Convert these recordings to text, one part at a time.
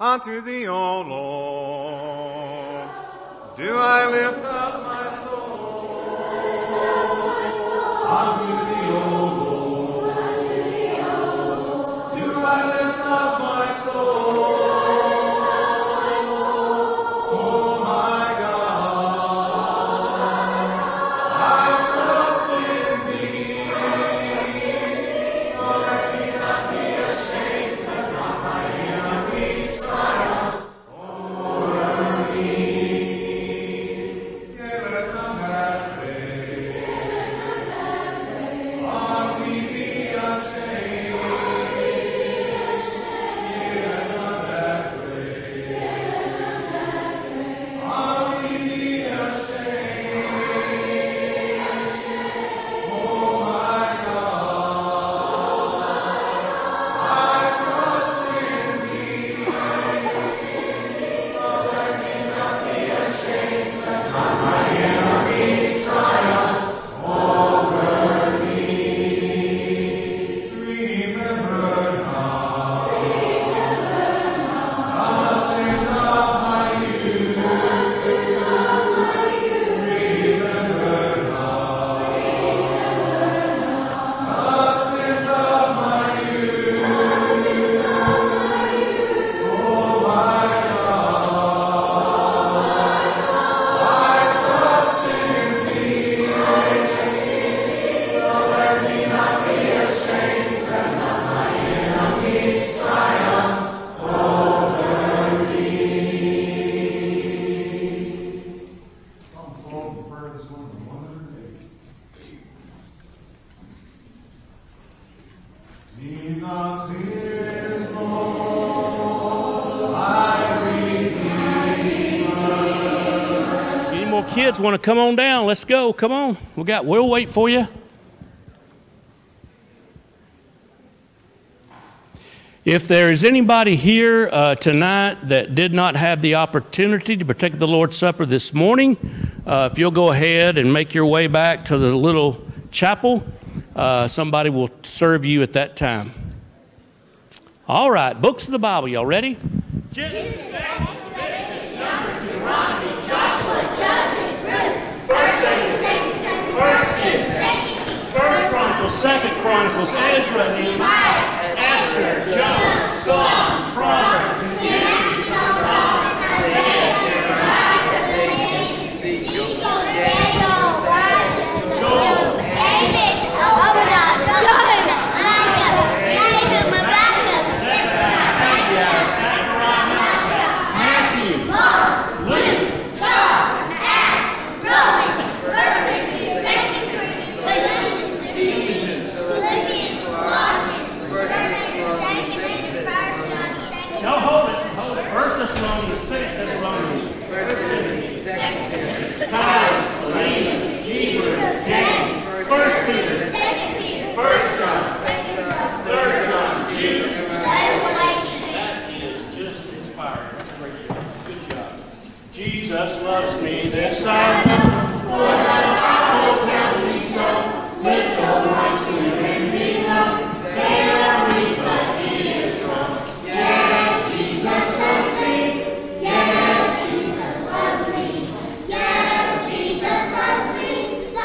Unto thee, O Lord, do I lift up my soul. Unto thee, O Lord, do I lift up my soul. Want to come on down? Let's go. Come on. We'll wait for you. If there is anybody here tonight that did not have the opportunity to partake of the Lord's Supper this morning, if you'll go ahead and make your way back to the little chapel, somebody will serve you at that time. All right, books of the Bible. Y'all ready? Second Chronicles, Ezra, Nehemiah, Esther, Job, Psalms, Proverbs, Genesis, Psalms, Isaiah, Jeremiah, Daniel, Joel, Amos, Obadiah, Jonah, Micah, Habakkuk, Zephaniah, Zechariah, Malachi, Matthew, Mark, Luke, John, Acts, Romans, 1 Corinthians, 2 Corinthians, Jesus loves me, this I know, for the Bible tells me so. Little ones children below, they are weak, but he is strong. Yes, Jesus loves me. Yes, Jesus loves me. Yes, Jesus loves me. The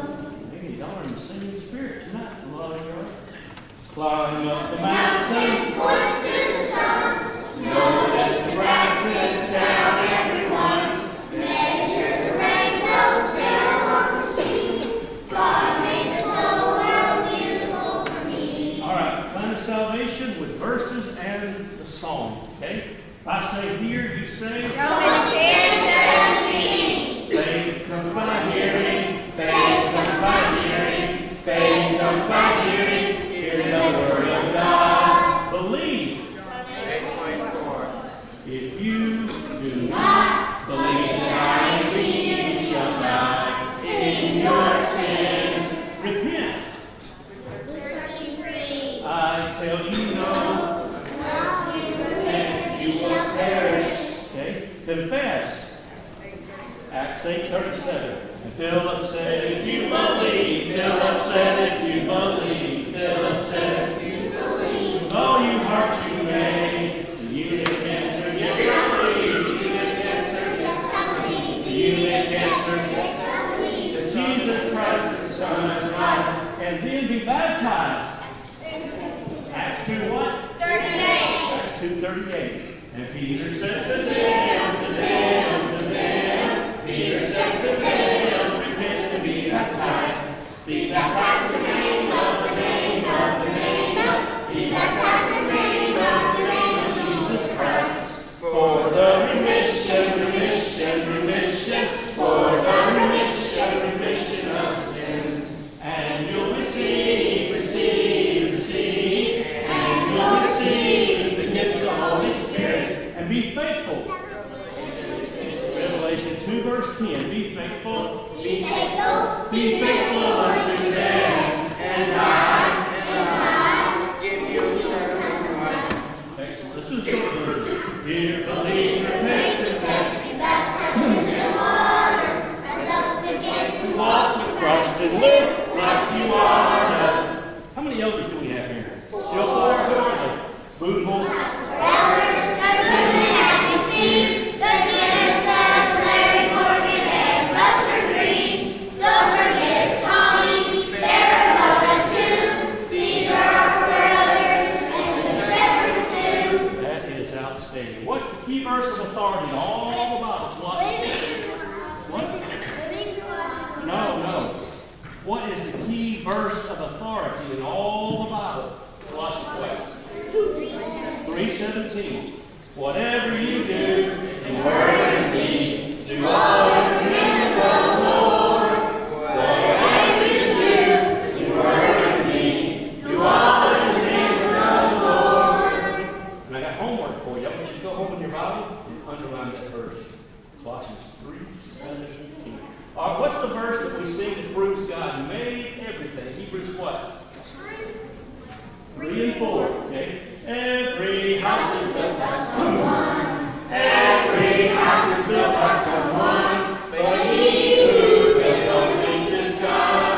Bible tells me so. Maybe y'all are in the singing spirit tonight. Climbing up the mountain, point to the sun. Notice the grass is down, everyone. Measure the rainbows down on the sea. God made this whole world beautiful for me. All right, plan of salvation with verses and a song, okay? If I say here, you say. Romans 10:17. Faith comes by hearing. Faith comes by hearing. Faith comes by hearing. Hear the word of God. Believe. If you do not believe that I am He, you shall die in your sins. Repent. I tell you no. And you will perish. Okay. Confess. Acts 8:37. And Philip said, if you believe. Philip said, if you believe. Philip said, if you believe. All you hearts. 2 what? 38. Acts 2, 38. And Peter said to them, to them, to them. Peter said to them, repent and be baptized. Be baptized in the name of, the name of, the name of. Be baptized in the name of Jesus Christ. For the remission, remission, remission. For the remission, remission of sins. And you'll receive, receive, receive. And you'll receive the gift of the Holy Spirit. And be faithful. Revelation 2 verse 10. Be faithful. Be faithful. Be faithful unto death. And I give you eternal life. Excellent. Let's do some verses. Hear, believe, repent. Crossed and live like you are. How many elders do we have here? Four. Still four. Boonville. Whatever you do, in word and deed, do all in the name of the Lord. Whatever you do, in word and deed, do all in the name of the Lord. And I got homework for you. I want you to go home in your Bible and underline that verse. Colossians 3:17. All right, what's the verse that we sing that proves God made everything? Hebrews what? 3 and 4. Okay. Every house is built by someone. Every house is built by someone. But he who built things is God.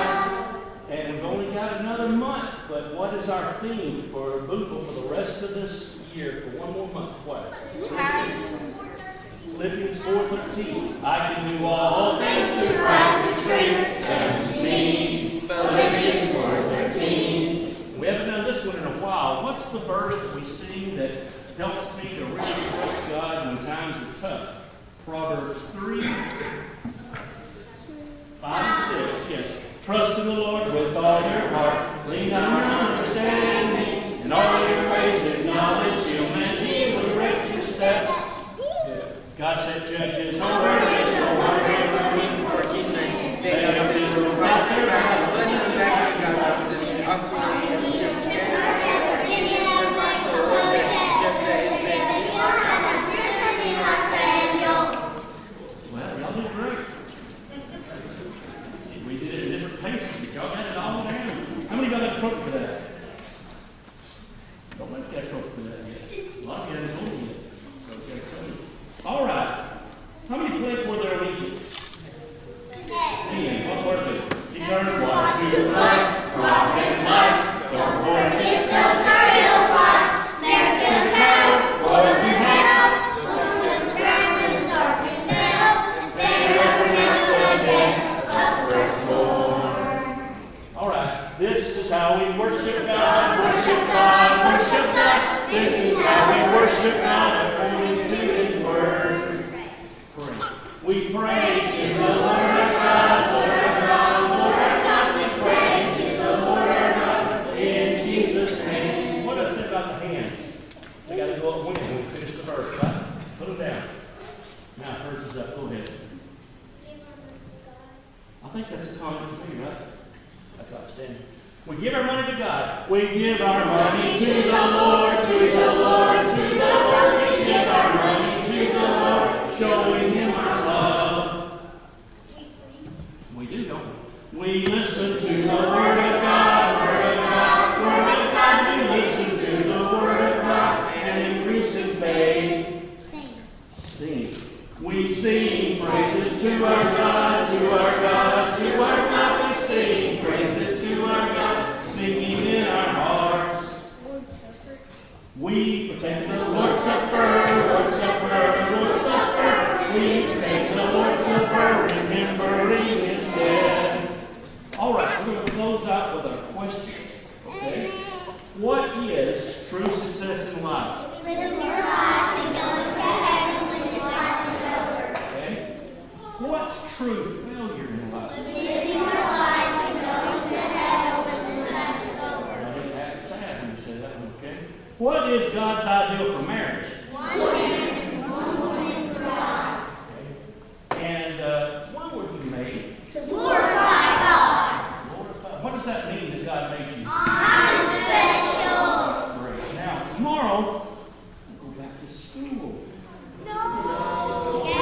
And we've only got another month, but what is our theme for Boonville for the rest of this year? For one more month, what? Philippians 4:13. I can do all things through Christ who strengthens me. Philippians 4:13. We haven't done this one in a while. What's the verse that we sing that helps me to really trust God when times are tough? Proverbs 3:5-6. Yes. Trust in the Lord with all your heart. Lean on your understanding. In all your ways acknowledge Him, and He will direct your steps. Yeah. God said, Judges, no word is no word and running for His name. They have just right there out of the back of this upward. Close out with our questions. Okay. What is true success in life. Living your life and going to heaven when this life is over. Okay. What's true failure in life? Living your life and going to heaven when this life is over. Now look, that's sad when you say that one, okay? What is God's ideal for marriage? One man and one woman for life. Okay. And why were you made? To glorify God. Glorify. What does that mean that God made you? I'm special. Great. Now, tomorrow, we'll go back to school. No. Yay.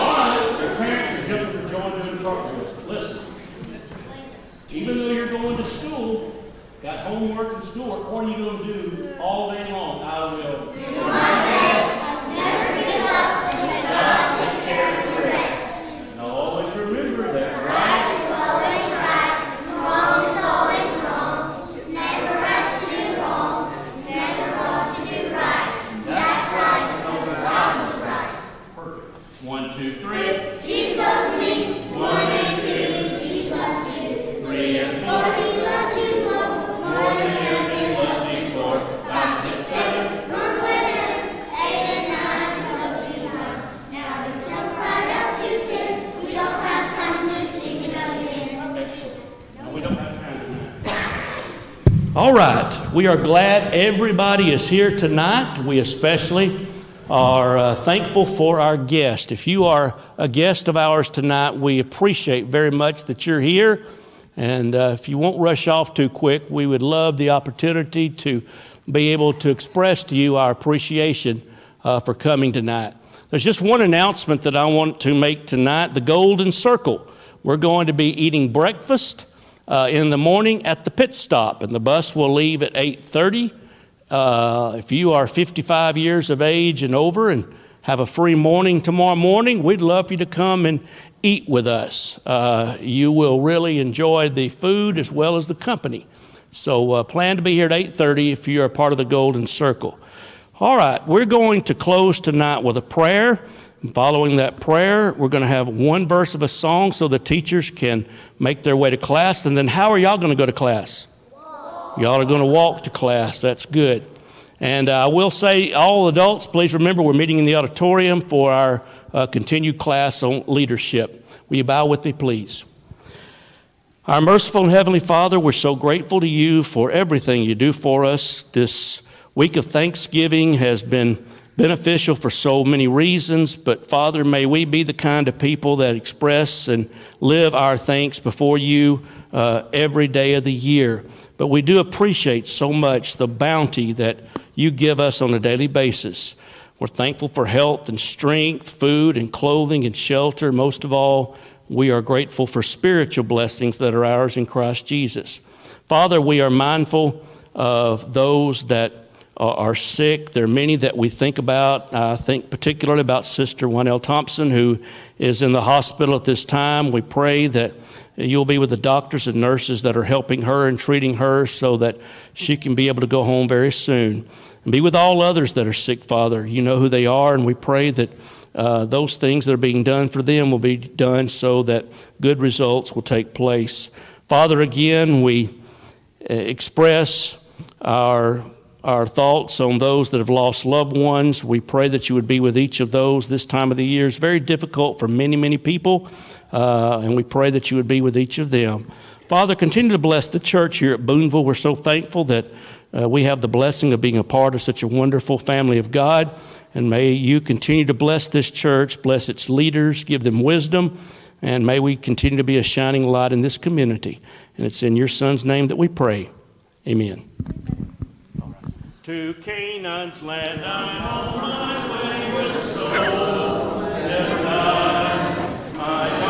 All right, your parents are jumping for joy and talking. Listen, even though you're going to school, got homework and schoolwork, what are you going to do all day long? I will. Do my best. I'll never give up. And may God take care of the rest. And I'll always remember that right is always right, and wrong is always wrong. It's never right to do wrong. It's never wrong to do right. And that's right because God is right. Perfect. 1, 2, 3. Jesus loves me. 1 and 2. Jesus loves you. 3 and 4. He loves you more. More than I've been loved before. 5, 6, 7, run with heaven. 8 and 9, love to 9. Now it's up right up to 10. We don't have time to sing it again. Excellent. No, we don't have time. All right. We are glad everybody is here tonight. We especially are thankful for our guest. If you are a guest of ours tonight, we appreciate very much that you're here. And if you won't rush off too quick, we would love the opportunity to be able to express to you our appreciation for coming tonight. There's just one announcement that I want to make tonight, the Golden Circle. We're going to be eating breakfast in the morning at the pit stop, and the bus will leave at 8:30. If you are 55 years of age and over and have a free morning tomorrow morning, we'd love for you to come and eat with us. You will really enjoy the food as well as the company. So plan to be here at 8:30 if you're a part of the Golden Circle. All right, we're going to close tonight with a prayer. And following that prayer, we're going to have one verse of a song so the teachers can make their way to class. And then how are y'all going to go to class? Y'all are going to walk to class. That's good. And I will say, all adults, please remember we're meeting in the auditorium for our continued class on leadership. Will you bow with me, please? Our merciful and heavenly Father, we're so grateful to you for everything you do for us. This week of Thanksgiving has been beneficial for so many reasons, but Father, may we be the kind of people that express and live our thanks before you every day of the year. But we do appreciate so much the bounty that you give us on a daily basis. We're thankful for health and strength, food and clothing and shelter. Most of all, we are grateful for spiritual blessings that are ours in Christ Jesus. Father, we are mindful of those that are sick. There are many that we think about. I think particularly about Sister Wynnell Thompson, who is in the hospital at this time. We pray that you'll be with the doctors and nurses that are helping her and treating her so that she can be able to go home very soon. And be with all others that are sick, Father. You know who they are, and we pray that those things that are being done for them will be done so that good results will take place. Father, again, we express our thoughts on those that have lost loved ones. We pray that you would be with each of those this time of the year. It's very difficult for many, many people. And we pray that you would be with each of them. Father, continue to bless the church here at Boonville. We're so thankful that we have the blessing of being a part of such a wonderful family of God. And may you continue to bless this church, bless its leaders, give them wisdom, and may we continue to be a shining light in this community. And it's in your Son's name that we pray. Amen. All right. To Canaan's land I'm on my way with a soul that dies my heart.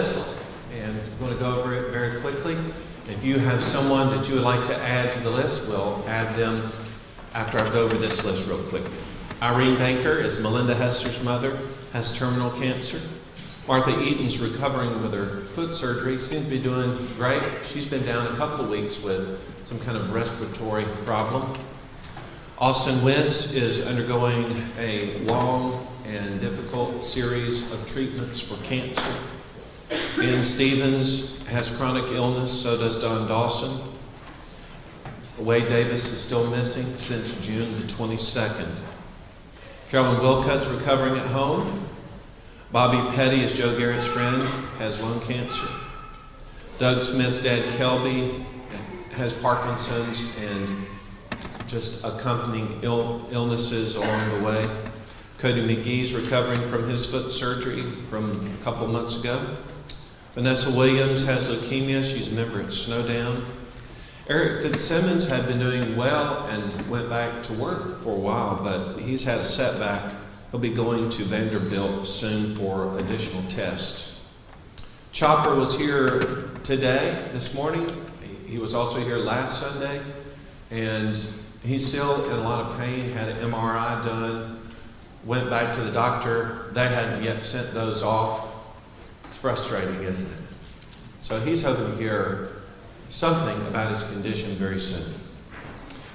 list, and I'm going to go over it very quickly. If you have someone that you would like to add to the list, we'll add them after I go over this list real quickly. Irene Banker is Melinda Hester's mother, has terminal cancer. Martha Eaton's recovering with her foot surgery, seems to be doing great. She's been down a couple of weeks with some kind of respiratory problem. Austin Wentz is undergoing a long and difficult series of treatments for cancer. Ann Stevens has chronic illness, so does Don Dawson. Wade Davis is still missing since June the 22nd. Carolyn Wilcutt's recovering at home. Bobby Petty is Joe Garrett's friend, has lung cancer. Doug Smith's dad, Kelby, has Parkinson's and just accompanying illnesses along the way. Cody McGee's recovering from his foot surgery from a couple months ago. Vanessa Williams has leukemia. She's a member at Snowdown. Eric Fitzsimmons had been doing well and went back to work for a while, but he's had a setback. He'll be going to Vanderbilt soon for additional tests. Chopper was here today, this morning. He was also here last Sunday, and he's still in a lot of pain, had an MRI done, went back to the doctor. They hadn't yet sent those off. It's frustrating, isn't it? So he's hoping to hear something about his condition very soon.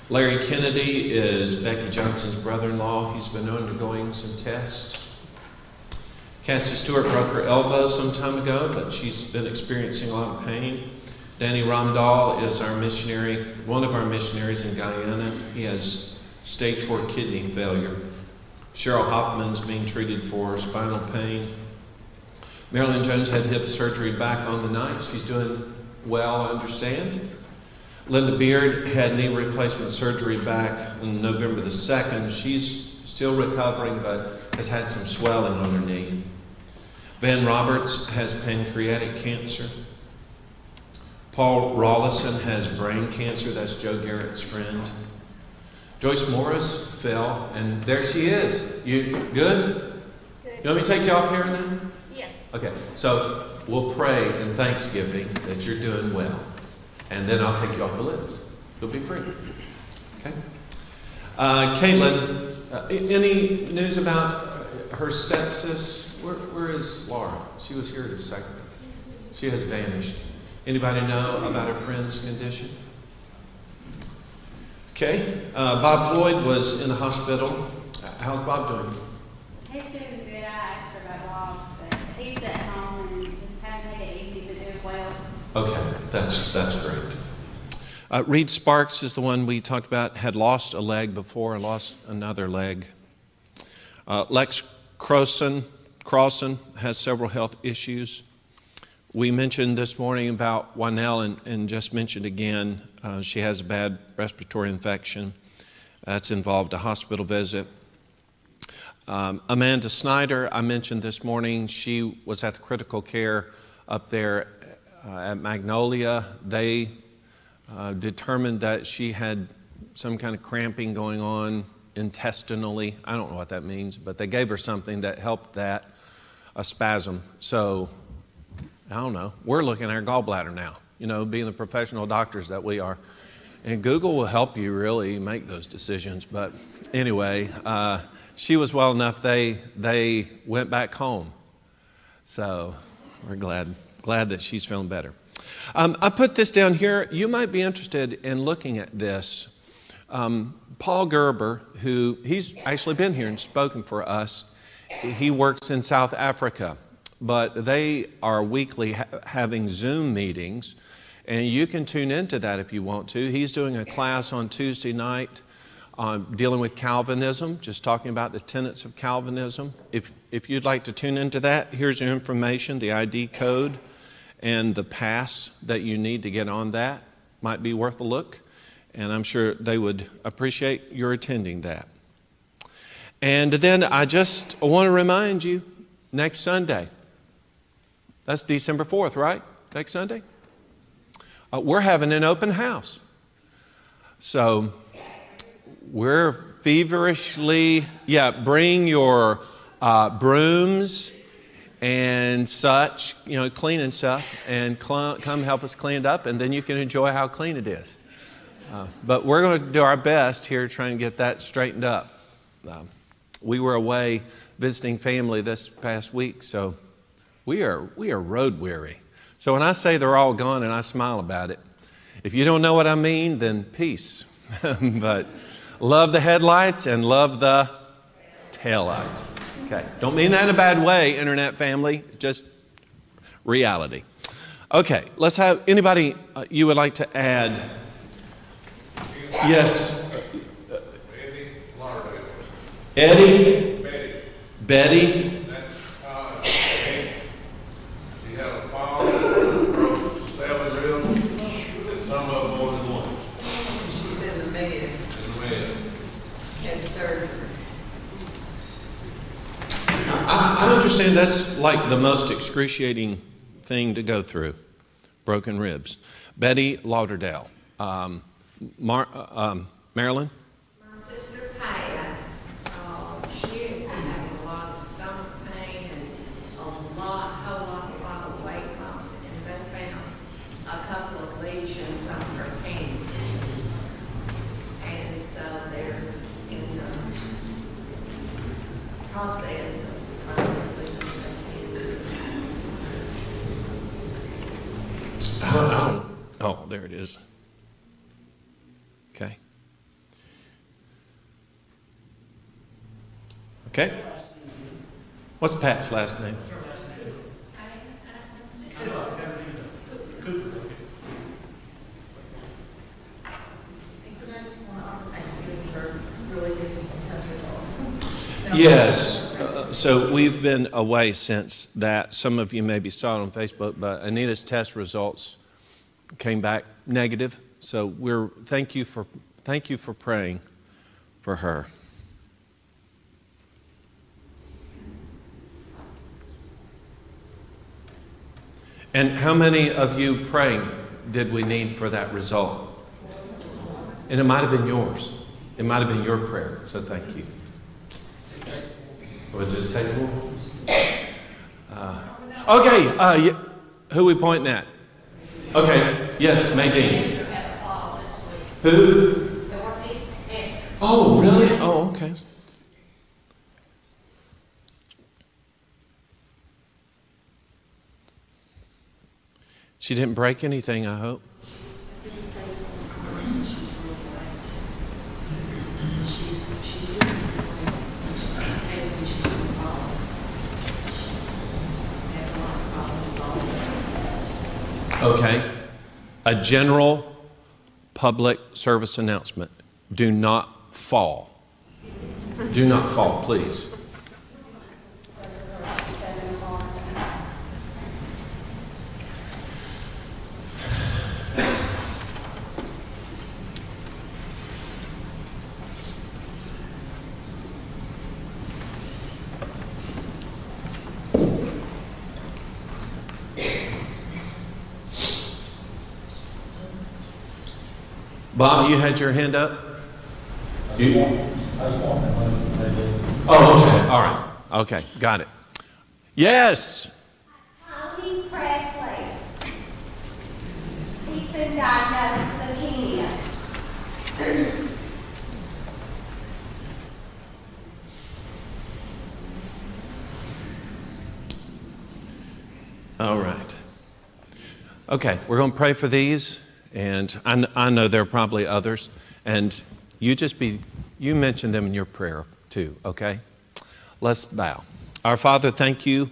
Larry Kennedy is Becky Johnson's brother-in-law. He's been undergoing some tests. Cassie Stewart broke her elbow some time ago, but she's been experiencing a lot of pain. Danny Ramdahl is our missionary, one of our missionaries in Guyana. He has stage 4 kidney failure. Cheryl Hoffman's being treated for spinal pain. Marilyn Jones had hip surgery back on the 9th. She's doing well, I understand. Linda Beard had knee replacement surgery back on November the 2nd. She's still recovering, but has had some swelling on her knee. Van Roberts has pancreatic cancer. Paul Rawlison has brain cancer. That's Joe Garrett's friend. Joyce Morris fell, and there she is. You good? Good. You want me to take you off here now? Yeah. Okay, so we'll pray in Thanksgiving that you're doing well. And then I'll take you off the list. You'll be free. Okay. Caitlin, any news about her sepsis? Where is Laura? She was here in a second. She has vanished. Anybody know about her friend's condition? Okay. Bob Floyd was in the hospital. How's Bob doing? He's doing good. I asked her about Bob, but he's at home and he's kind of made it easy to do well. Okay. That's great. Reed Sparks is the one we talked about, had lost a leg before, lost another leg. Lex Crosson has several health issues. We mentioned this morning about Wynnell and just mentioned again, she has a bad respiratory infection. That's involved a hospital visit. Amanda Snyder, I mentioned this morning, she was at the critical care up there at Magnolia. They determined that she had some kind of cramping going on intestinally. I don't know what that means, but they gave her something that helped that, a spasm. So, I don't know. We're looking at our gallbladder now, you know, being the professional doctors that we are. And Google will help you really make those decisions. But anyway, she was well enough. They went back home. So we're glad that she's feeling better. I put this down here. You might be interested in looking at this. Paul Gerber, he's actually been here and spoken for us. He works in South Africa, but they are weekly having Zoom meetings, and you can tune into that if you want to. He's doing a class on Tuesday night dealing with Calvinism, just talking about the tenets of Calvinism. If you'd like to tune into that, here's your information, the ID code, and the pass that you need to get on that. Might be worth a look, and I'm sure they would appreciate your attending that. And then I just want to remind you, next Sunday, that's December 4th, right? Next Sunday? We're having an open house. So we're feverishly, bring your brooms and such, you know, cleaning stuff, and come help us clean it up, and then you can enjoy how clean it is. But we're going to do our best here trying to get that straightened up. We were away visiting family this past week, so we are road weary. So when I say they're all gone and I smile about it, if you don't know what I mean, then peace. But love the headlights and love the taillights. Okay, don't mean that in a bad way, internet family, just reality. Okay, let's have anybody you would like to add. Yes. Betty Lauderdale. Eddie? Betty. She had a fall, broke 7 ribs, and some of them more than one. She's in the med. Had surgery. I understand that's like the most excruciating thing to go through, broken ribs. Betty Lauderdale. Marilyn? My sister Pat, she was having a lot of stomach pain and a whole lot of weight loss, and they found a couple of lesions on her hands. And so they're in the process of oh, there it is. Okay. What's Pat's last name? Yes. So we've been away since that. Some of you maybe saw it on Facebook, but Anita's test results came back negative. So we're thank you for praying for her. And how many of you praying did we need for that result? And it might have been yours. It might have been your prayer, so thank you. Was this table? Okay, who we pointing at? Okay, yes, Nadine. Who? Oh, really? Oh, okay. She didn't break anything, I hope. Okay. A general public service announcement. Do not fall. Do not fall, please. Bob, you had your hand up? Oh, okay. All right. Okay. Got it. Yes. Tony Presley. He's been diagnosed with leukemia. All right. Okay. We're going to pray for these. And I know there are probably others. And you mention them in your prayer too, okay? Let's bow. Our Father, thank you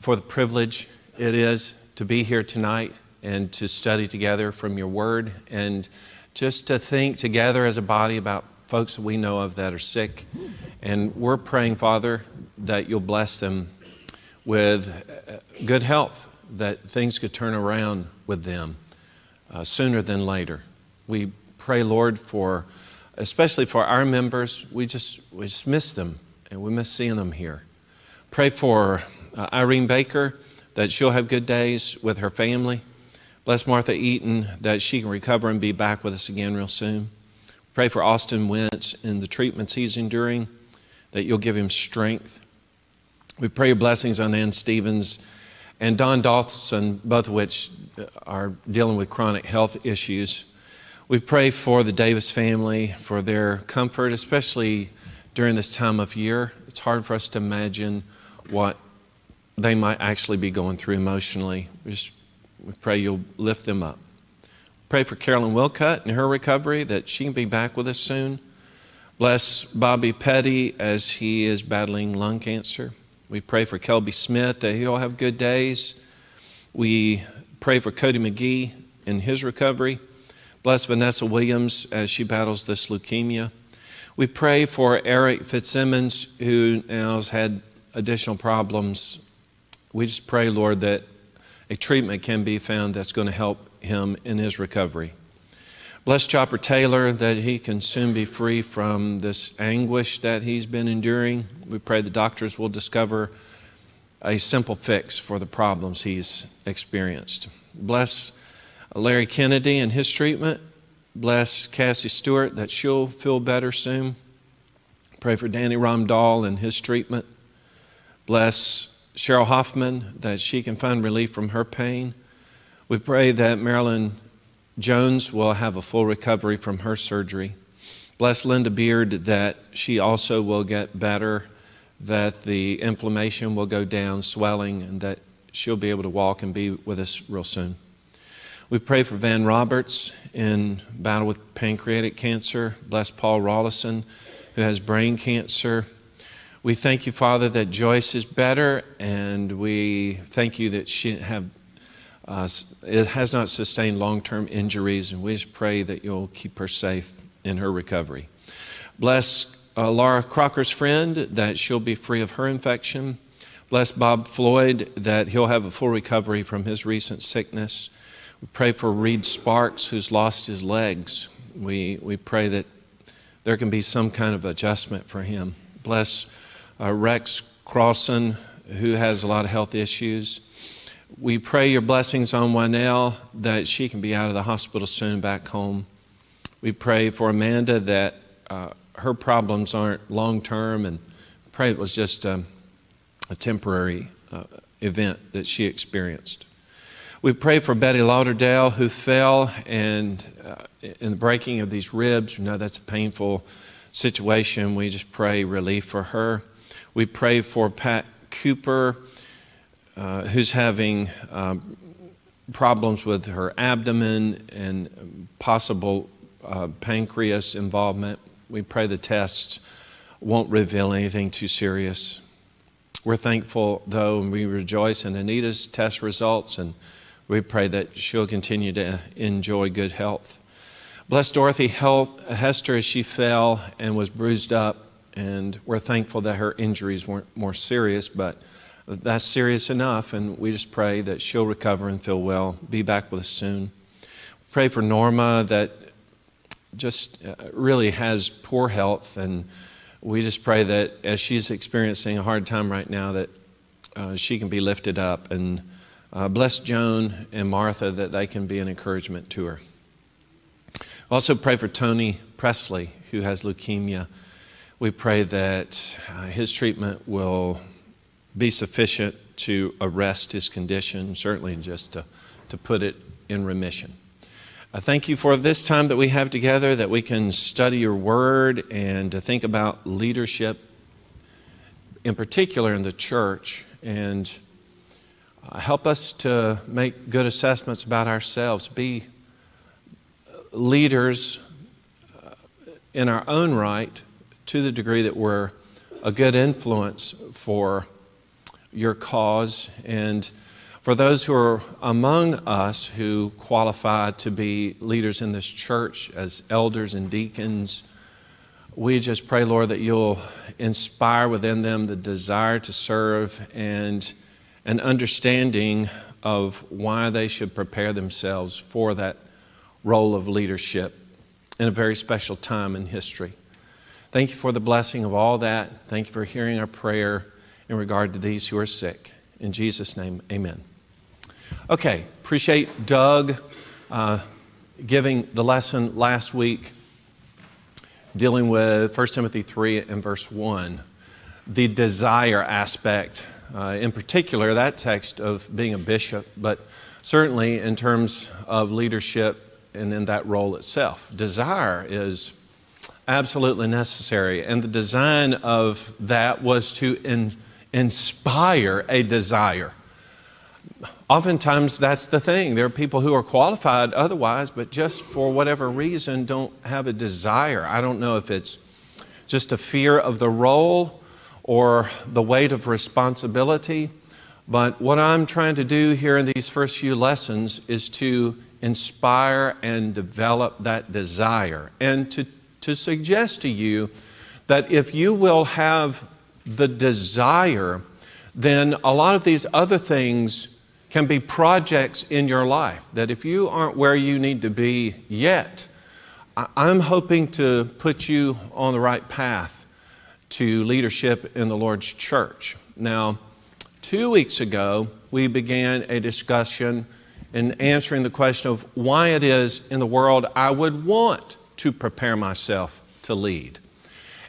for the privilege it is to be here tonight and to study together from your word and just to think together as a body about folks that we know of that are sick. And we're praying, Father, that you'll bless them with good health, that things could turn around with them. Sooner than later. We pray, Lord, especially for our members. We just miss them, and we miss seeing them here. Pray for Irene Baker, that she'll have good days with her family. Bless Martha Eaton, that she can recover and be back with us again real soon. Pray for Austin Wentz and the treatments he's enduring, that you'll give him strength. We pray your blessings on Ann Stevens and Don Dawson, both of which are dealing with chronic health issues. We pray for the Davis family, for their comfort, especially during this time of year. It's hard for us to imagine what they might actually be going through emotionally. We pray you'll lift them up. Pray for Carolyn Wilcutt and her recovery, that she can be back with us soon. Bless Bobby Petty as he is battling lung cancer. We pray for Kelby Smith, that he'll have good days. We pray for Cody McGee in his recovery. Bless Vanessa Williams as she battles this leukemia. We pray for Eric Fitzsimmons, who now has had additional problems. We just pray, Lord, that a treatment can be found that's going to help him in his recovery. Bless Chopper Taylor, that he can soon be free from this anguish that he's been enduring. We pray the doctors will discover a simple fix for the problems he's experienced. Bless Larry Kennedy and his treatment. Bless Cassie Stewart, that she'll feel better soon. Pray for Danny Ramdahl and his treatment. Bless Cheryl Hoffman, that she can find relief from her pain. We pray that Marilyn Jones will have a full recovery from her surgery. Bless Linda Beard, that she also will get better, that the inflammation will go down, swelling, and that she'll be able to walk and be with us real soon. We pray for Van Roberts in battle with pancreatic cancer. Bless Paul Rawlison, who has brain cancer. We thank you, Father, that Joyce is better, and we thank you that she it has not sustained long-term injuries, and we just pray that you'll keep her safe in her recovery. Bless Laura Crocker's friend, that she'll be free of her infection. Bless Bob Floyd, that he'll have a full recovery from his recent sickness. We pray for Reed Sparks, who's lost his legs. We pray that there can be some kind of adjustment for him. Bless Rex Crosson, who has a lot of health issues. We pray your blessings on Wynnell, that she can be out of the hospital soon, back home. We pray for Amanda, that her problems aren't long-term, and pray it was just a temporary event that she experienced. We pray for Betty Lauderdale, who fell and in the breaking of these ribs. We know that's a painful situation. We just pray relief for her. We pray for Pat Cooper, who's having problems with her abdomen and possible pancreas involvement. We pray the tests won't reveal anything too serious. We're thankful, though, and we rejoice in Anita's test results, and we pray that she'll continue to enjoy good health. Bless Dorothy Hester as she fell and was bruised up, and we're thankful that her injuries weren't more serious, but that's serious enough, and we just pray that she'll recover and feel well, be back with us soon. Pray for Norma, that just really has poor health, and we just pray that as she's experiencing a hard time right now, that she can be lifted up, and bless Joan and Martha, that they can be an encouragement to her. Also pray for Tony Presley, who has leukemia. We pray that his treatment will be sufficient to arrest his condition, certainly just to put it in remission. I thank you for this time that we have together, that we can study your word and to think about leadership, in particular in the church, and help us to make good assessments about ourselves, be leaders in our own right to the degree that we're a good influence for your cause, and for those who are among us who qualify to be leaders in this church as elders and deacons, we just pray, Lord, that you'll inspire within them the desire to serve and an understanding of why they should prepare themselves for that role of leadership in a very special time in history. Thank you for the blessing of all that. Thank you for hearing our prayer in regard to these who are sick. In Jesus' name, amen. Okay, appreciate Doug giving the lesson last week dealing with 1 Timothy 3 and verse 1. the desire aspect, in particular that text of being a bishop, but certainly in terms of leadership and in that role itself. Desire is absolutely necessary, and the design of that was to inspire a desire. Oftentimes that's the thing. There are people who are qualified otherwise, but just for whatever reason don't have a desire. I don't know if it's just a fear of the role or the weight of responsibility, but what I'm trying to do here in these first few lessons is to inspire and develop that desire, and to suggest to you that if you will have the desire, then a lot of these other things can be projects in your life. That if you aren't where you need to be yet, I'm hoping to put you on the right path to leadership in the Lord's church. Now, 2 weeks ago, we began a discussion in answering the question of why it is in the world I would want to prepare myself to lead.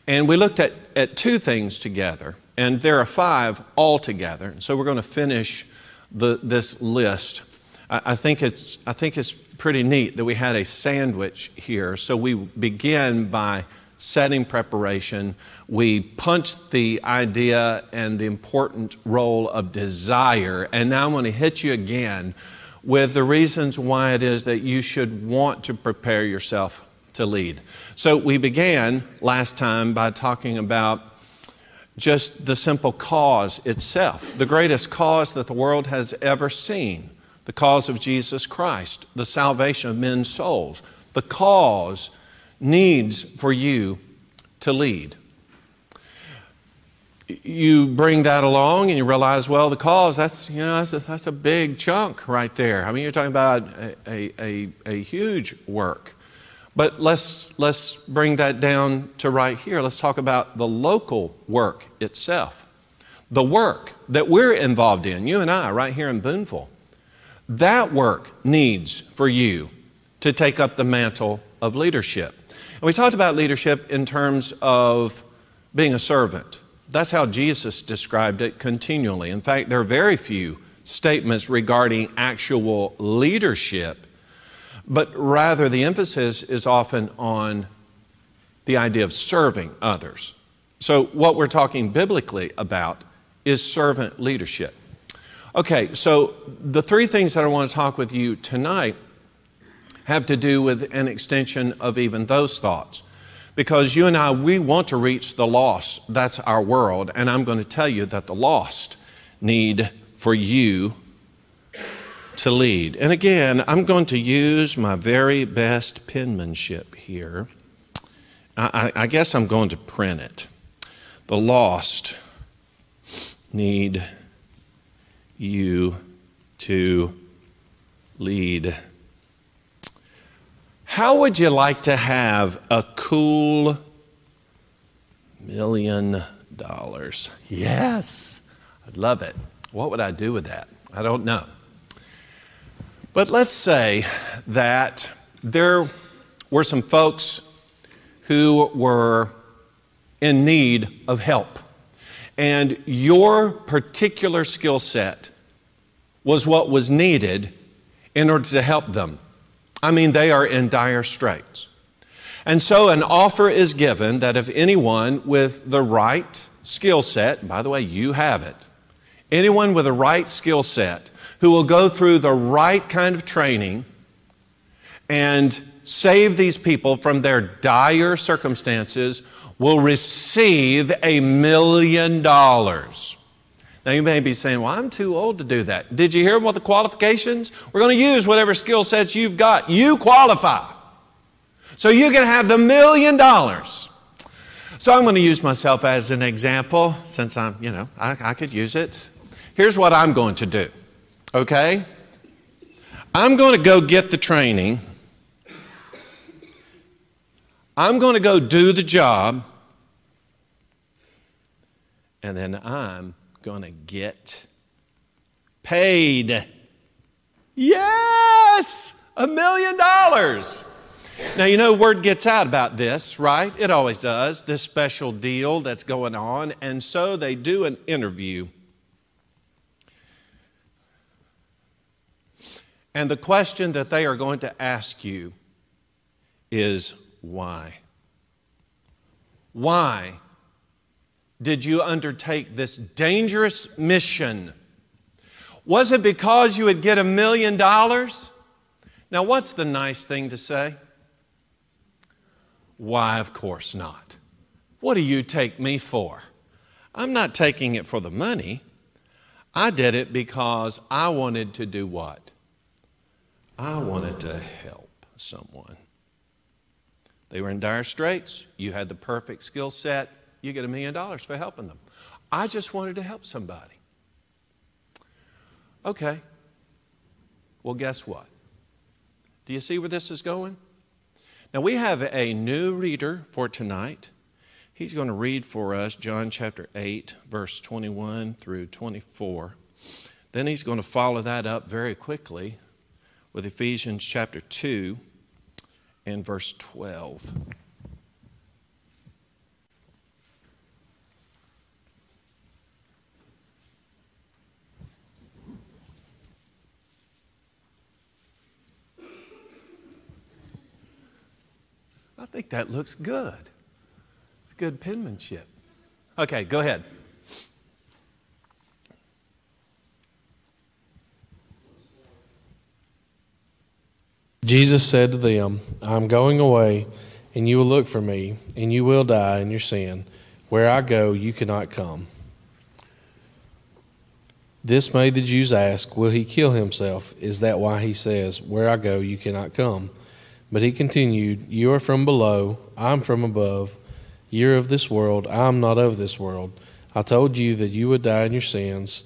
And we looked at two things together, and there are five altogether. And so we're going to finish this list. I think it's pretty neat that we had a sandwich here. So we begin by setting preparation. We punched the idea and the important role of desire. And now I'm going to hit you again with the reasons why it is that you should want to prepare yourself to lead. So we began last time by talking about just the simple cause itself, the greatest cause that the world has ever seen, the cause of Jesus Christ, the salvation of men's souls. The cause needs for you to lead. You bring that along and you realize, well, the cause, that's a big chunk right there. I mean, you're talking about a huge work. But let's bring that down to right here. Let's talk about the local work itself. The work that we're involved in, you and I, right here in Boonville. That work needs for you to take up the mantle of leadership. And we talked about leadership in terms of being a servant. That's how Jesus described it continually. In fact, there are very few statements regarding actual leadership, but rather the emphasis is often on the idea of serving others. So what we're talking biblically about is servant leadership. Okay, so the three things that I want to talk with you tonight have to do with an extension of even those thoughts. Because you and I, we want to reach the lost. That's our world. And I'm going to tell you that the lost need for you to lead. And again, I'm going to use my very best penmanship here. I guess I'm going to print it. The lost need you to lead. How would you like to have a cool $1 million? Yes, I'd love it. What would I do with that? I don't know. But let's say that there were some folks who were in need of help, and your particular skill set was what was needed in order to help them. I mean, they are in dire straits. And so an offer is given that if anyone with the right skill set, by the way, you have it, anyone with the right skill set who will go through the right kind of training and save these people from their dire circumstances will receive $1 million. Now you may be saying, well, I'm too old to do that. Did you hear what the qualifications? We're going to use whatever skill sets you've got. You qualify. So you can have the $1 million. So I'm going to use myself as an example since I'm, I could use it. Here's what I'm going to do. Okay? I'm going to go get the training. I'm going to go do the job. And then I'm going to get paid. Yes! $1 million. Now, you know, word gets out about this, right? It always does, this special deal that's going on. And so they do an interview. And the question that they are going to ask you is why? Why did you undertake this dangerous mission? Was it because you would get $1 million? Now, what's the nice thing to say? Why, of course not. What do you take me for? I'm not taking it for the money. I did it because I wanted to do what? I wanted to help someone. They were in dire straits. You had the perfect skill set. You get $1 million for helping them. I just wanted to help somebody. Okay. Well, guess what? Do you see where this is going? Now, we have a new reader for tonight. He's going to read for us John chapter 8, verse 21 through 24. Then he's going to follow that up very quickly with Ephesians chapter 2 and verse 12. I think that looks good. It's good penmanship. Okay, go ahead. Jesus said to them, I'm going away, and you will look for me, and you will die in your sin. Where I go, you cannot come. This made the Jews ask, will he kill himself? Is that why he says, where I go, you cannot come? But he continued, you are from below, I'm from above. You are of this world, I am not of this world. I told you that you would die in your sins.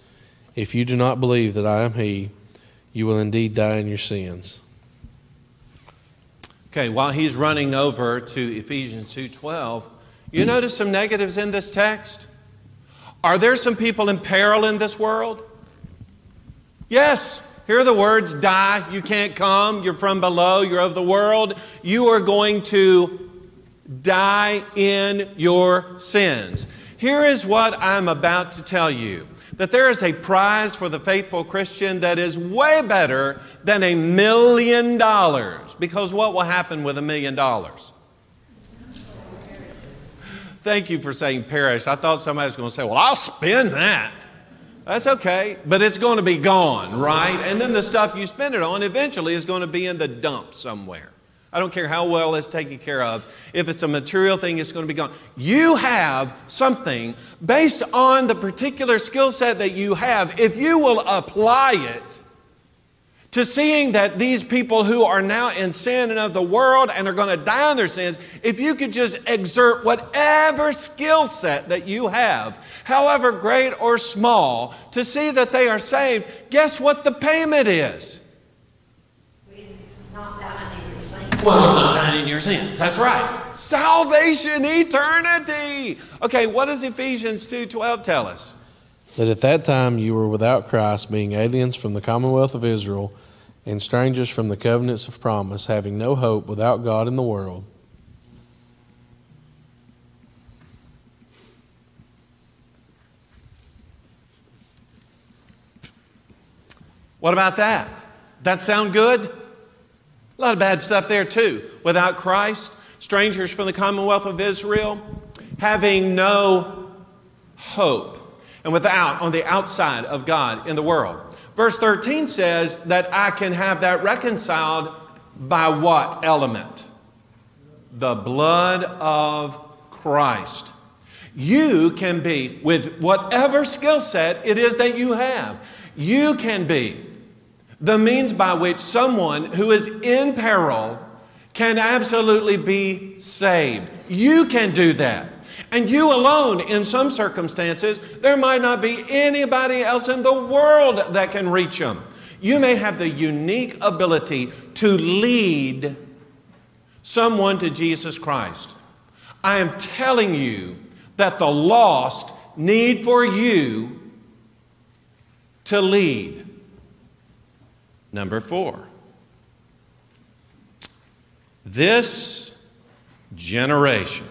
If you do not believe that I am he, you will indeed die in your sins. Okay, while he's running over to Ephesians 2:12, you notice some negatives in this text? Are there some people in peril in this world? Yes, here are the words, die, you can't come, you're from below, you're of the world. You are going to die in your sins. Here is what I'm about to tell you, that there is a prize for the faithful Christian that is way better than $1 million. Because what will happen with $1 million? Thank you for saying perish. I thought somebody was going to say, well, I'll spend that. That's okay, but it's going to be gone, right? And then the stuff you spend it on eventually is going to be in the dump somewhere. I don't care how well it's taken care of. If it's a material thing, it's going to be gone. You have something based on the particular skill set that you have. If you will apply it to seeing that these people who are now in sin and of the world and are going to die in their sins, if you could just exert whatever skill set that you have, however great or small, to see that they are saved, guess what the payment is? Well, not dying in your sins. That's right. Salvation, eternity. Okay, what does Ephesians 2:12 tell us? That at that time you were without Christ, being aliens from the commonwealth of Israel and strangers from the covenants of promise, having no hope, without God in the world. What about that? That sound good? A lot of bad stuff there too. Without Christ, strangers from the commonwealth of Israel, having no hope, and without, on the outside of God in the world. Verse 13 says that I can have that reconciled by what element? The blood of Christ. You can be, with whatever skill set it is that you have, you can be the means by which someone who is in peril can absolutely be saved. You can do that. And you alone, in some circumstances, there might not be anybody else in the world that can reach them. You may have the unique ability to lead someone to Jesus Christ. I am telling you that the lost need for you to lead. Number 4, this generation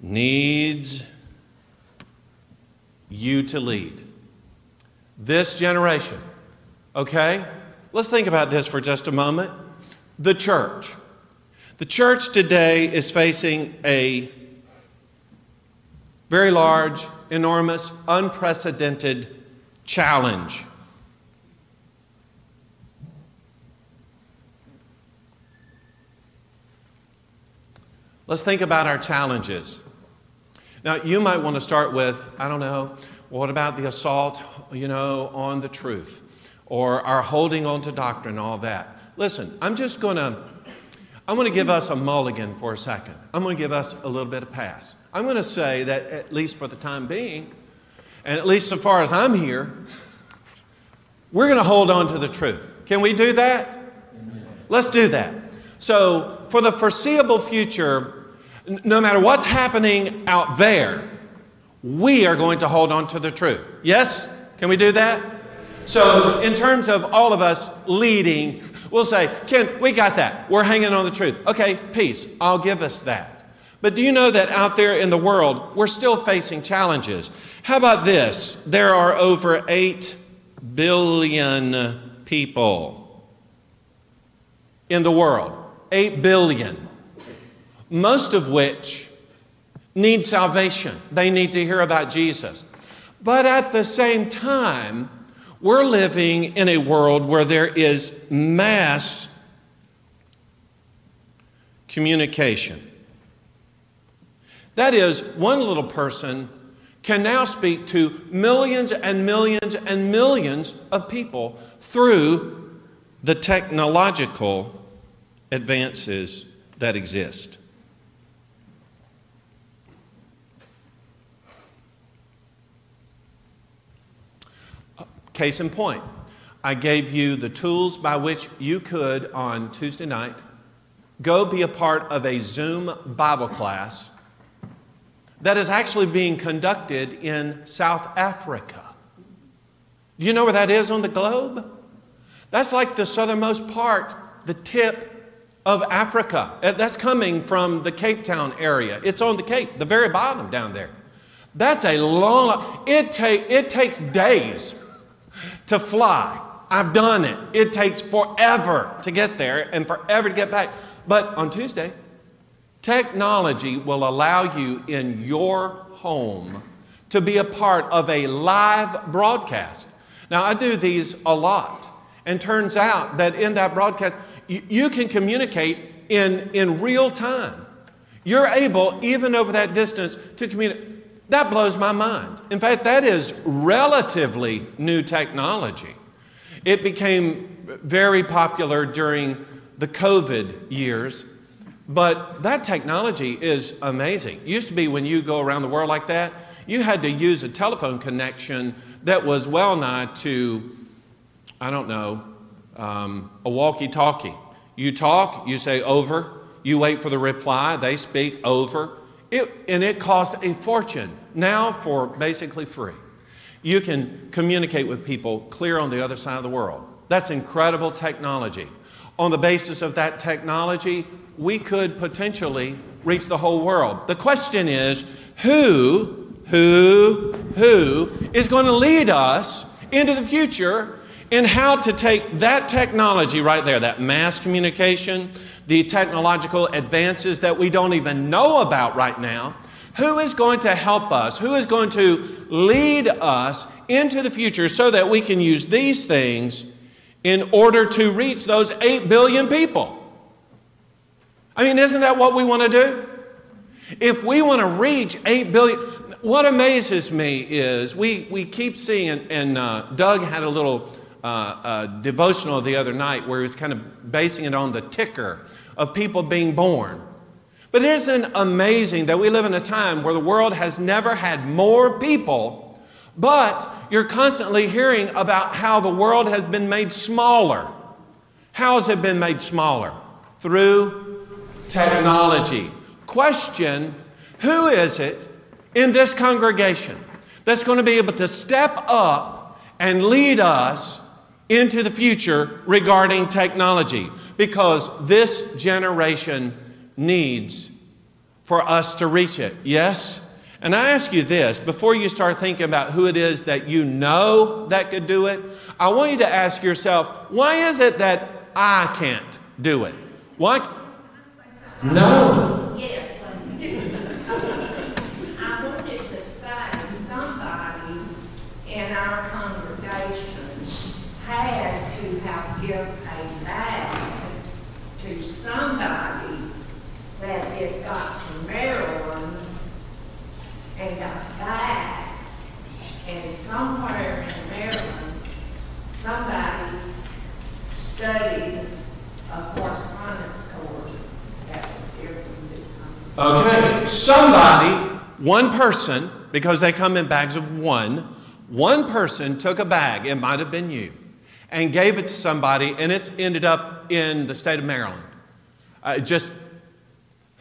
needs you to lead. This generation, okay? Let's think about this for just a moment. The church. The church today is facing a very large, enormous, unprecedented challenge. Let's think about our challenges. Now, you might want to start with, I don't know, what about the assault, on the truth, or our holding on to doctrine, all that. Listen, I'm going to give us a mulligan for a second. I'm going to give us a little bit of pass. I'm going to say that, at least for the time being, and at least so far as I'm here, we're going to hold on to the truth. Can we do that? Amen. Let's do that. So for the foreseeable future, no matter what's happening out there, we are going to hold on to the truth. Yes? Can we do that? So in terms of all of us leading, we'll say, Ken, we got that. We're hanging on the truth. Okay, peace. I'll give us that. But do you know that out there in the world, we're still facing challenges? How about this? There are over 8 billion people in the world. 8 billion. Most of which need salvation. They need to hear about Jesus. But at the same time, we're living in a world where there is mass communication. That is, one little person can now speak to millions and millions and millions of people through the technological advances that exist. Case in point, I gave you the tools by which you could, on Tuesday night, go be a part of a Zoom Bible class that is actually being conducted in South Africa. Do you know where that is on the globe? That's like the southernmost part, the tip of Africa. That's coming from the Cape Town area. It's on the Cape, the very bottom down there. That's a long, it takes days to fly. I've done it. It takes forever to get there and forever to get back. But on Tuesday, technology will allow you in your home to be a part of a live broadcast. Now, I do these a lot, and turns out that in that broadcast, you can communicate in real time. You're able, even over that distance, to communicate. That blows my mind. In fact, that is relatively new technology. It became very popular during the COVID years. But that technology is amazing. It used to be when you go around the world like that, you had to use a telephone connection that was well nigh to, a walkie-talkie. You talk, you say over, you wait for the reply, they speak over. It cost a fortune, now for basically free. You can communicate with people clear on the other side of the world. That's incredible technology. On the basis of that technology, we could potentially reach the whole world. The question is, who is going to lead us into the future in how to take that technology right there, that mass communication, the technological advances that we don't even know about right now? Who is going to help us? Who is going to lead us into the future so that we can use these things in order to reach those 8 billion people? I mean, isn't that what we want to do? If we want to reach 8 billion, what amazes me is we keep seeing, and Doug had a little devotional the other night where he was kind of basing it on the ticker of people being born. But isn't it amazing that we live in a time where the world has never had more people, but you're constantly hearing about how the world has been made smaller. How has it been made smaller? Through technology. Question, who is it in this congregation that's going to be able to step up and lead us into the future regarding technology, because this generation needs for us to reach it. Yes? And I ask you this, before you start thinking about who it is that you know that could do it, I want you to ask yourself, why is it that I can't do it? Why? No. Yes. I wanted to say to somebody in our congregation had to have given a bag to somebody that it got to Maryland and got back, and somewhere in Maryland somebody studied a correspondence course that was here from this country. Okay, somebody, one person, because they come in bags of one person took a bag, it might have been you, and gave it to somebody, and it's ended up in the state of Maryland. Just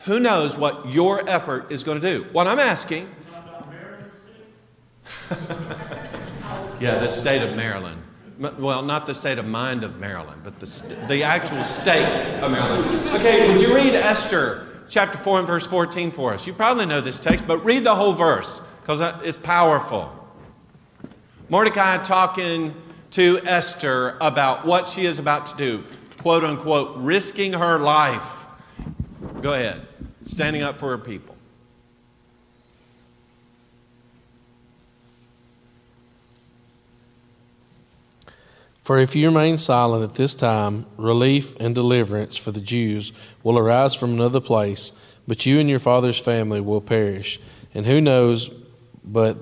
who knows what your effort is going to do? What I'm asking. Yeah, the state of Maryland. Well, not the state of mind of Maryland, but the actual state of Maryland. Okay, would you read Esther chapter 4 and verse 14 for us? You probably know this text, but read the whole verse because it's powerful. Mordecai talking to Esther about what she is about to do, quote unquote, risking her life. Go ahead. Standing up for her people. For if you remain silent at this time, relief and deliverance for the Jews will arise from another place, but you and your father's family will perish. And who knows but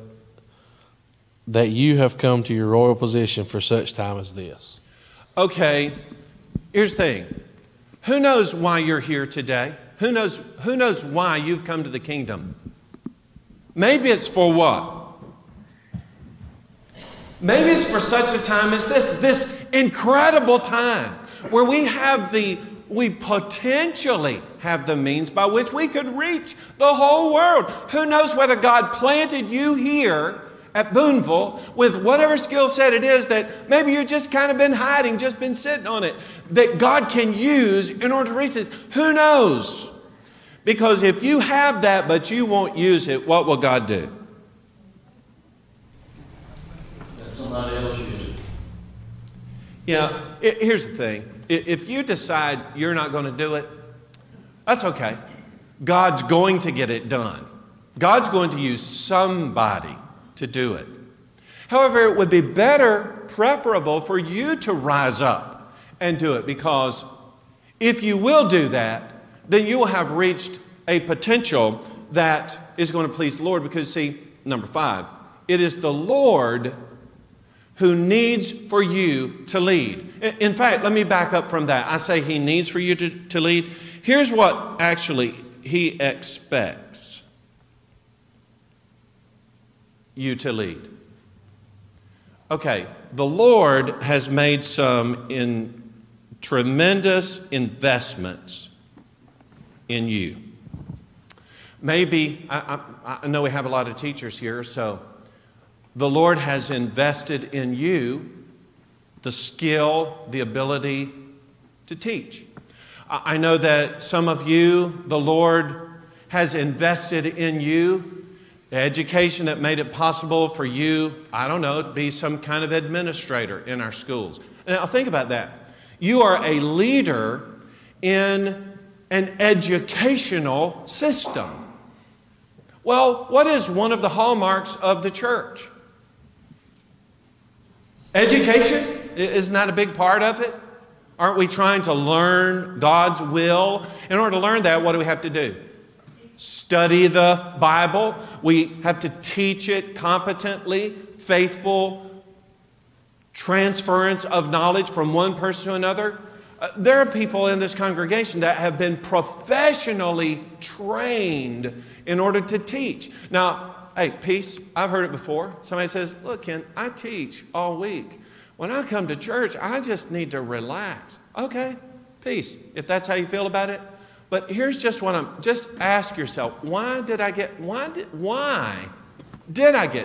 that you have come to your royal position for such time as this. Okay, here's the thing. Who knows why you're here today? Who knows why you've come to the kingdom? Maybe it's for what? Maybe it's for such a time as this, this incredible time where we potentially have the means by which we could reach the whole world. Who knows whether God planted you here at Boonville with whatever skill set it is that maybe you've just kind of been hiding, just been sitting on it, that God can use in order to reach this. Who knows? Because if you have that but you won't use it, what will God do? Let somebody else use it. Yeah, here's the thing. If you decide you're not going to do it, that's okay. God's going to get it done. God's going to use somebody to do it. However, it would be better, preferable for you to rise up and do it, because if you will do that, then you will have reached a potential that is going to please the Lord. Because see, number 5, it is the Lord who needs for you to lead. In fact, let me back up from that. I say he needs for you to lead. Here's what actually he expects you to lead. Okay, the Lord has made some in tremendous investments in you. Maybe, I know we have a lot of teachers here, so the Lord has invested in you the skill, the ability to teach. I know that some of you, the Lord has invested in you the education that made it possible for you, I don't know, to be some kind of administrator in our schools. Now think about that. You are a leader in an educational system. Well, what is one of the hallmarks of the church? Education? Isn't that a big part of it? Aren't we trying to learn God's will? In order to learn that, what do we have to do? Study the Bible. We have to teach it competently, faithful transference of knowledge from one person to another. There are people in this congregation that have been professionally trained in order to teach. Now, hey, peace, I've heard it before. Somebody says, look, Ken, I teach all week. When I come to church, I just need to relax. Okay, peace, if that's how you feel about it. But here's just what just ask yourself, why did I get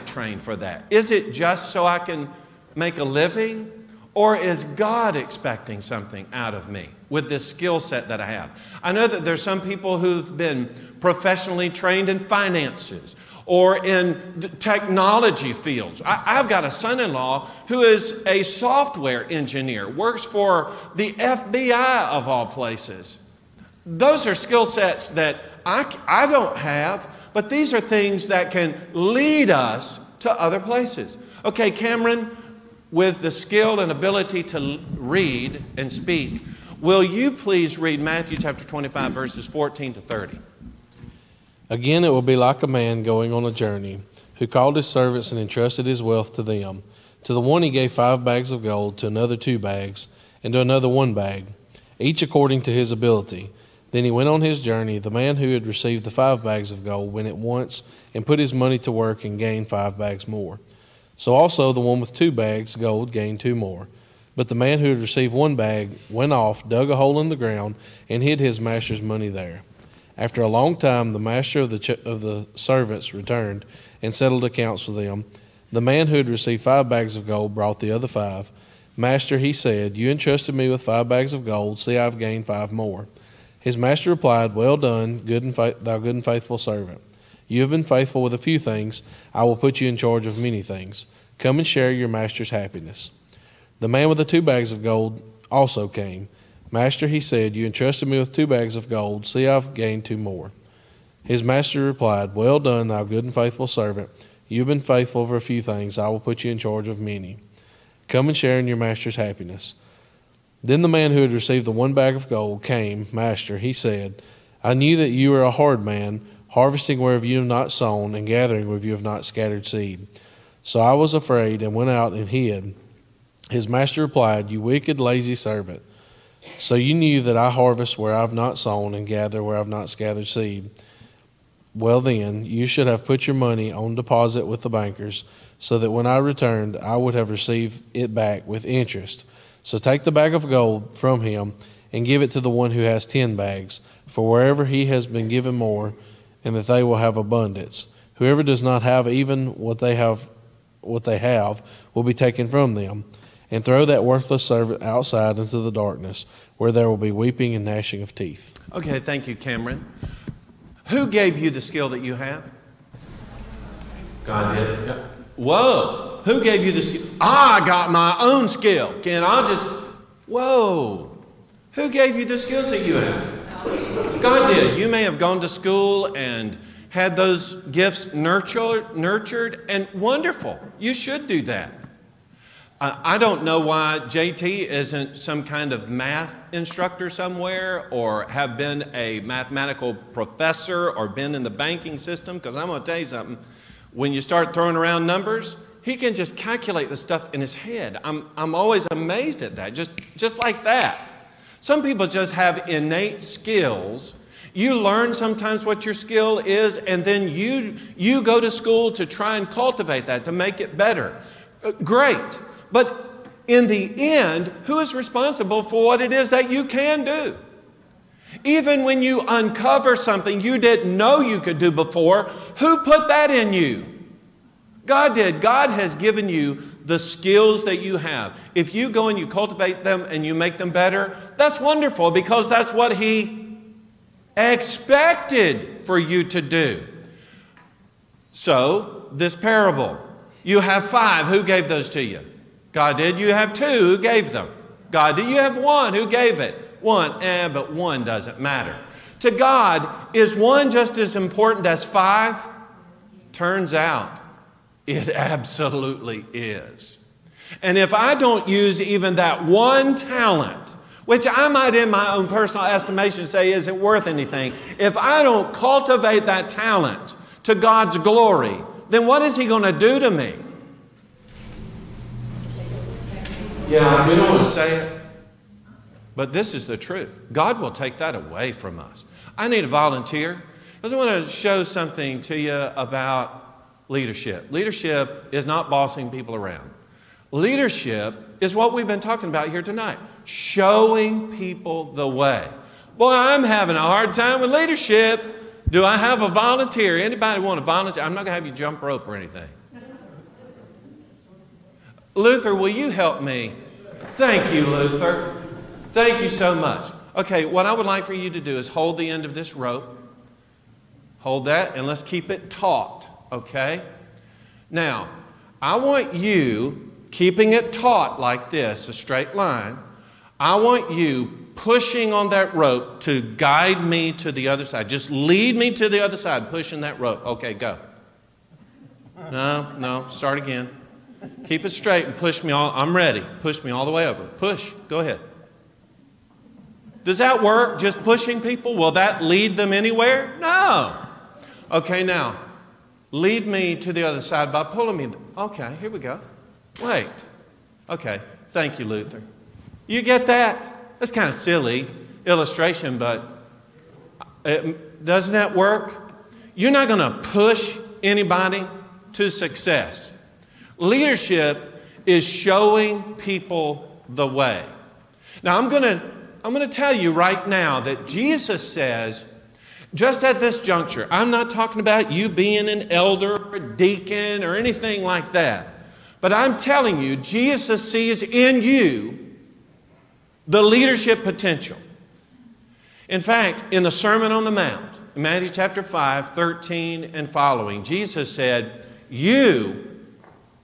trained for that? Is it just so I can make a living? Or is God expecting something out of me with this skill set that I have? I know that there's some people who've been professionally trained in finances or in technology fields. I've got a son-in-law who is a software engineer, works for the FBI of all places. Those are skill sets that I don't have, but these are things that can lead us to other places. Okay, Cameron, with the skill and ability to read and speak, will you please read Matthew chapter 25, verses 14 to 30? Again, it will be like a man going on a journey, who called his servants and entrusted his wealth to them. To the one he gave 5 bags of gold, to another 2 bags, and to another 1 bag, each according to his ability. Then he went on his journey. The man who had received the 5 bags of gold went at once and put his money to work and gained 5 bags more. So also the one with 2 bags gold gained 2 more. But the man who had received 1 bag went off, dug a hole in the ground, and hid his master's money there. After a long time, the master of the servants returned and settled accounts with them. The man who had received 5 bags of gold brought the other 5. Master, he said, you entrusted me with 5 bags of gold. See, I've gained 5 more. His master replied, well done, thou good and faithful servant. You have been faithful with a few things. I will put you in charge of many things. Come and share your master's happiness. The man with the 2 bags of gold also came. Master, he said, you entrusted me with 2 bags of gold. See, I've gained 2 more. His master replied, well done, thou good and faithful servant. You have been faithful over a few things. I will put you in charge of many. Come and share in your master's happiness. Then the man who had received the 1 bag of gold came. Master, he said, I knew that you were a hard man, harvesting wherever you have not sown, and gathering where you have not scattered seed. So I was afraid and went out and hid. His master replied, you wicked, lazy servant. So you knew that I harvest where I have not sown and gather where I have not scattered seed. Well then, you should have put your money on deposit with the bankers, so that when I returned, I would have received it back with interest. So take the bag of gold from him and give it to the one who has 10 bags, for wherever he has been given more, and that they will have abundance. Whoever does not have even what they have will be taken from them. And throw that worthless servant outside into the darkness, where there will be weeping and gnashing of teeth. Okay, thank you, Cameron. Who gave you the skill that you have? God did. Whoa, who gave you the skill? I got my own skill. Whoa, who gave you the skills that you have? God did. You may have gone to school and had those gifts nurtured and wonderful. You should do that. I don't know why JT isn't some kind of math instructor somewhere, or have been a mathematical professor, or been in the banking system, because I'm going to tell you something. When you start throwing around numbers, he can just calculate the stuff in his head. I'm always amazed at that, just like that. Some people just have innate skills. You learn sometimes what your skill is, and then you go to school to try and cultivate that, to make it better. Great. But in the end, who is responsible for what it is that you can do? Even when you uncover something you didn't know you could do before, who put that in you? God did. God has given you the skills that you have. If you go and you cultivate them and you make them better, that's wonderful, because that's what He expected for you to do. So, this parable. You have 5. Who gave those to you? God did. You have 2. Who gave them? God did. You have 1. Who gave it? 1. But 1 doesn't matter. To God, is 1 just as important as 5? Turns out, it absolutely is. And if I don't use even that 1 talent, which I might in my own personal estimation say isn't worth anything, if I don't cultivate that talent to God's glory, then what is He going to do to me? Yeah, we don't want to say it, but this is the truth. God will take that away from us. I need a volunteer, because I want to show something to you about leadership. Leadership is not bossing people around. Leadership is what we've been talking about here tonight, showing people the way. Boy, I'm having a hard time with leadership. Do I have a volunteer? Anybody want to volunteer? I'm not going to have you jump rope or anything. Luther, will you help me? Thank you, Luther. Thank you so much. Okay, what I would like for you to do is hold the end of this rope. Hold that, and let's keep it taut, okay? Now, I want you, keeping it taut like this, a straight line, I want you pushing on that rope to guide me to the other side. Just lead me to the other side, pushing that rope. Okay, go. No, start again. Keep it straight and push me all, I'm ready. Push me all the way over. Push, go ahead. Does that work, just pushing people? Will that lead them anywhere? No. Okay, now, lead me to the other side by pulling me. Okay, here we go. Wait. Okay, thank you, Luther. You get that? That's kind of silly illustration, but doesn't that work? You're not going to push anybody to success. Leadership is showing people the way. Now, I'm going to tell you right now that Jesus says, just at this juncture, I'm not talking about you being an elder or a deacon or anything like that, but I'm telling you, Jesus sees in you the leadership potential. In fact, in the Sermon on the Mount, in Matthew chapter 5, 13 and following, Jesus said, you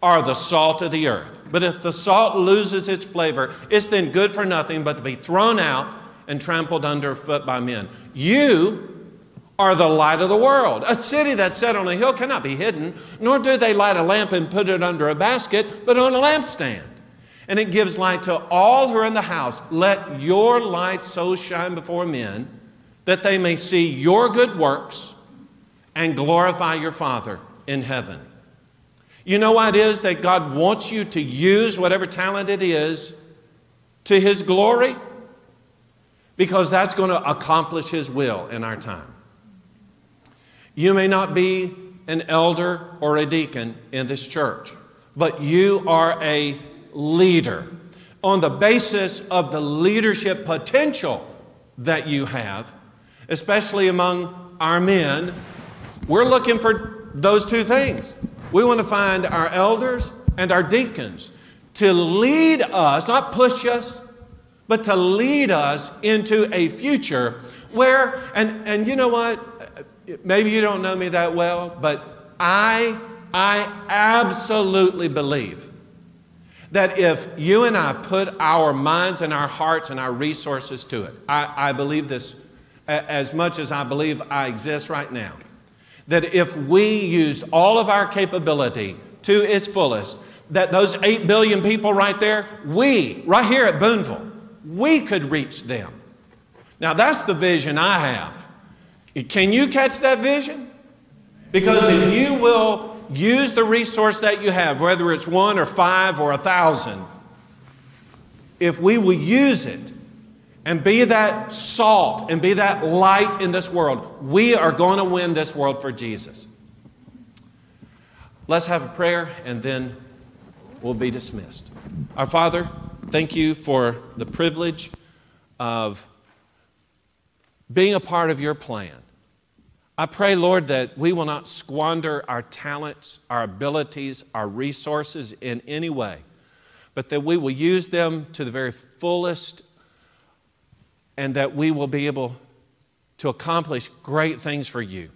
are the salt of the earth. But if the salt loses its flavor, it's then good for nothing but to be thrown out and trampled underfoot by men. You are the light of the world. A city that's set on a hill cannot be hidden, nor do they light a lamp and put it under a basket, but on a lampstand. And it gives light to all who are in the house. Let your light so shine before men that they may see your good works and glorify your Father in heaven. You know why it is that God wants you to use whatever talent it is to His glory? Because that's going to accomplish His will in our time. You may not be an elder or a deacon in this church, but you are a leader on the basis of the leadership potential that you have, especially among our men. We're looking for those two things. We want to find our elders and our deacons to lead us, not push us, but to lead us into a future where, and you know what, maybe you don't know me that well, but I absolutely believe that if you and I put our minds and our hearts and our resources to it, I believe this as much as I believe I exist right now, that if we used all of our capability to its fullest, that those 8 billion people right there, we, right here at Boonville, we could reach them. Now that's the vision I have. Can you catch that vision? Because if you will use the resource that you have, whether it's 1 or 5 or 1,000, if we will use it, and be that salt and be that light in this world, we are going to win this world for Jesus. Let's have a prayer and then we'll be dismissed. Our Father, thank you for the privilege of being a part of your plan. I pray, Lord, that we will not squander our talents, our abilities, our resources in any way, but that we will use them to the very fullest, and that we will be able to accomplish great things for you.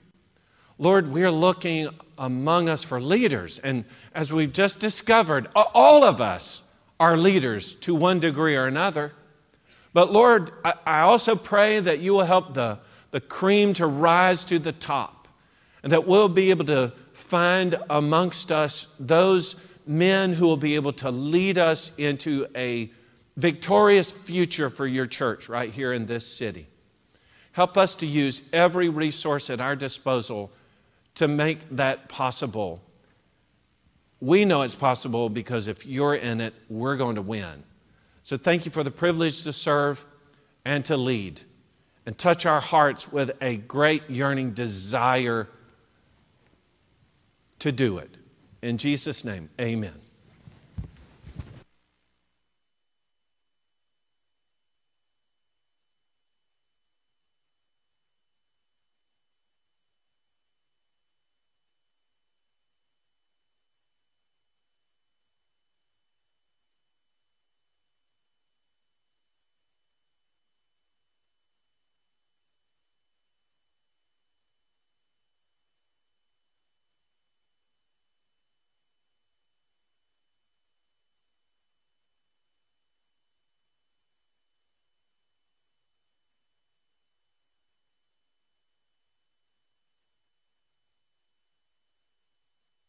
Lord, we're looking among us for leaders, and as we've just discovered, all of us are leaders to one degree or another. But Lord, I also pray that you will help the cream to rise to the top, and that we'll be able to find amongst us those men who will be able to lead us into a victorious future for your church right here in this city. Help us to use every resource at our disposal to make that possible. We know it's possible because if you're in it, we're going to win. So thank you for the privilege to serve and to lead, and touch our hearts with a great yearning desire to do it. In Jesus' name, amen.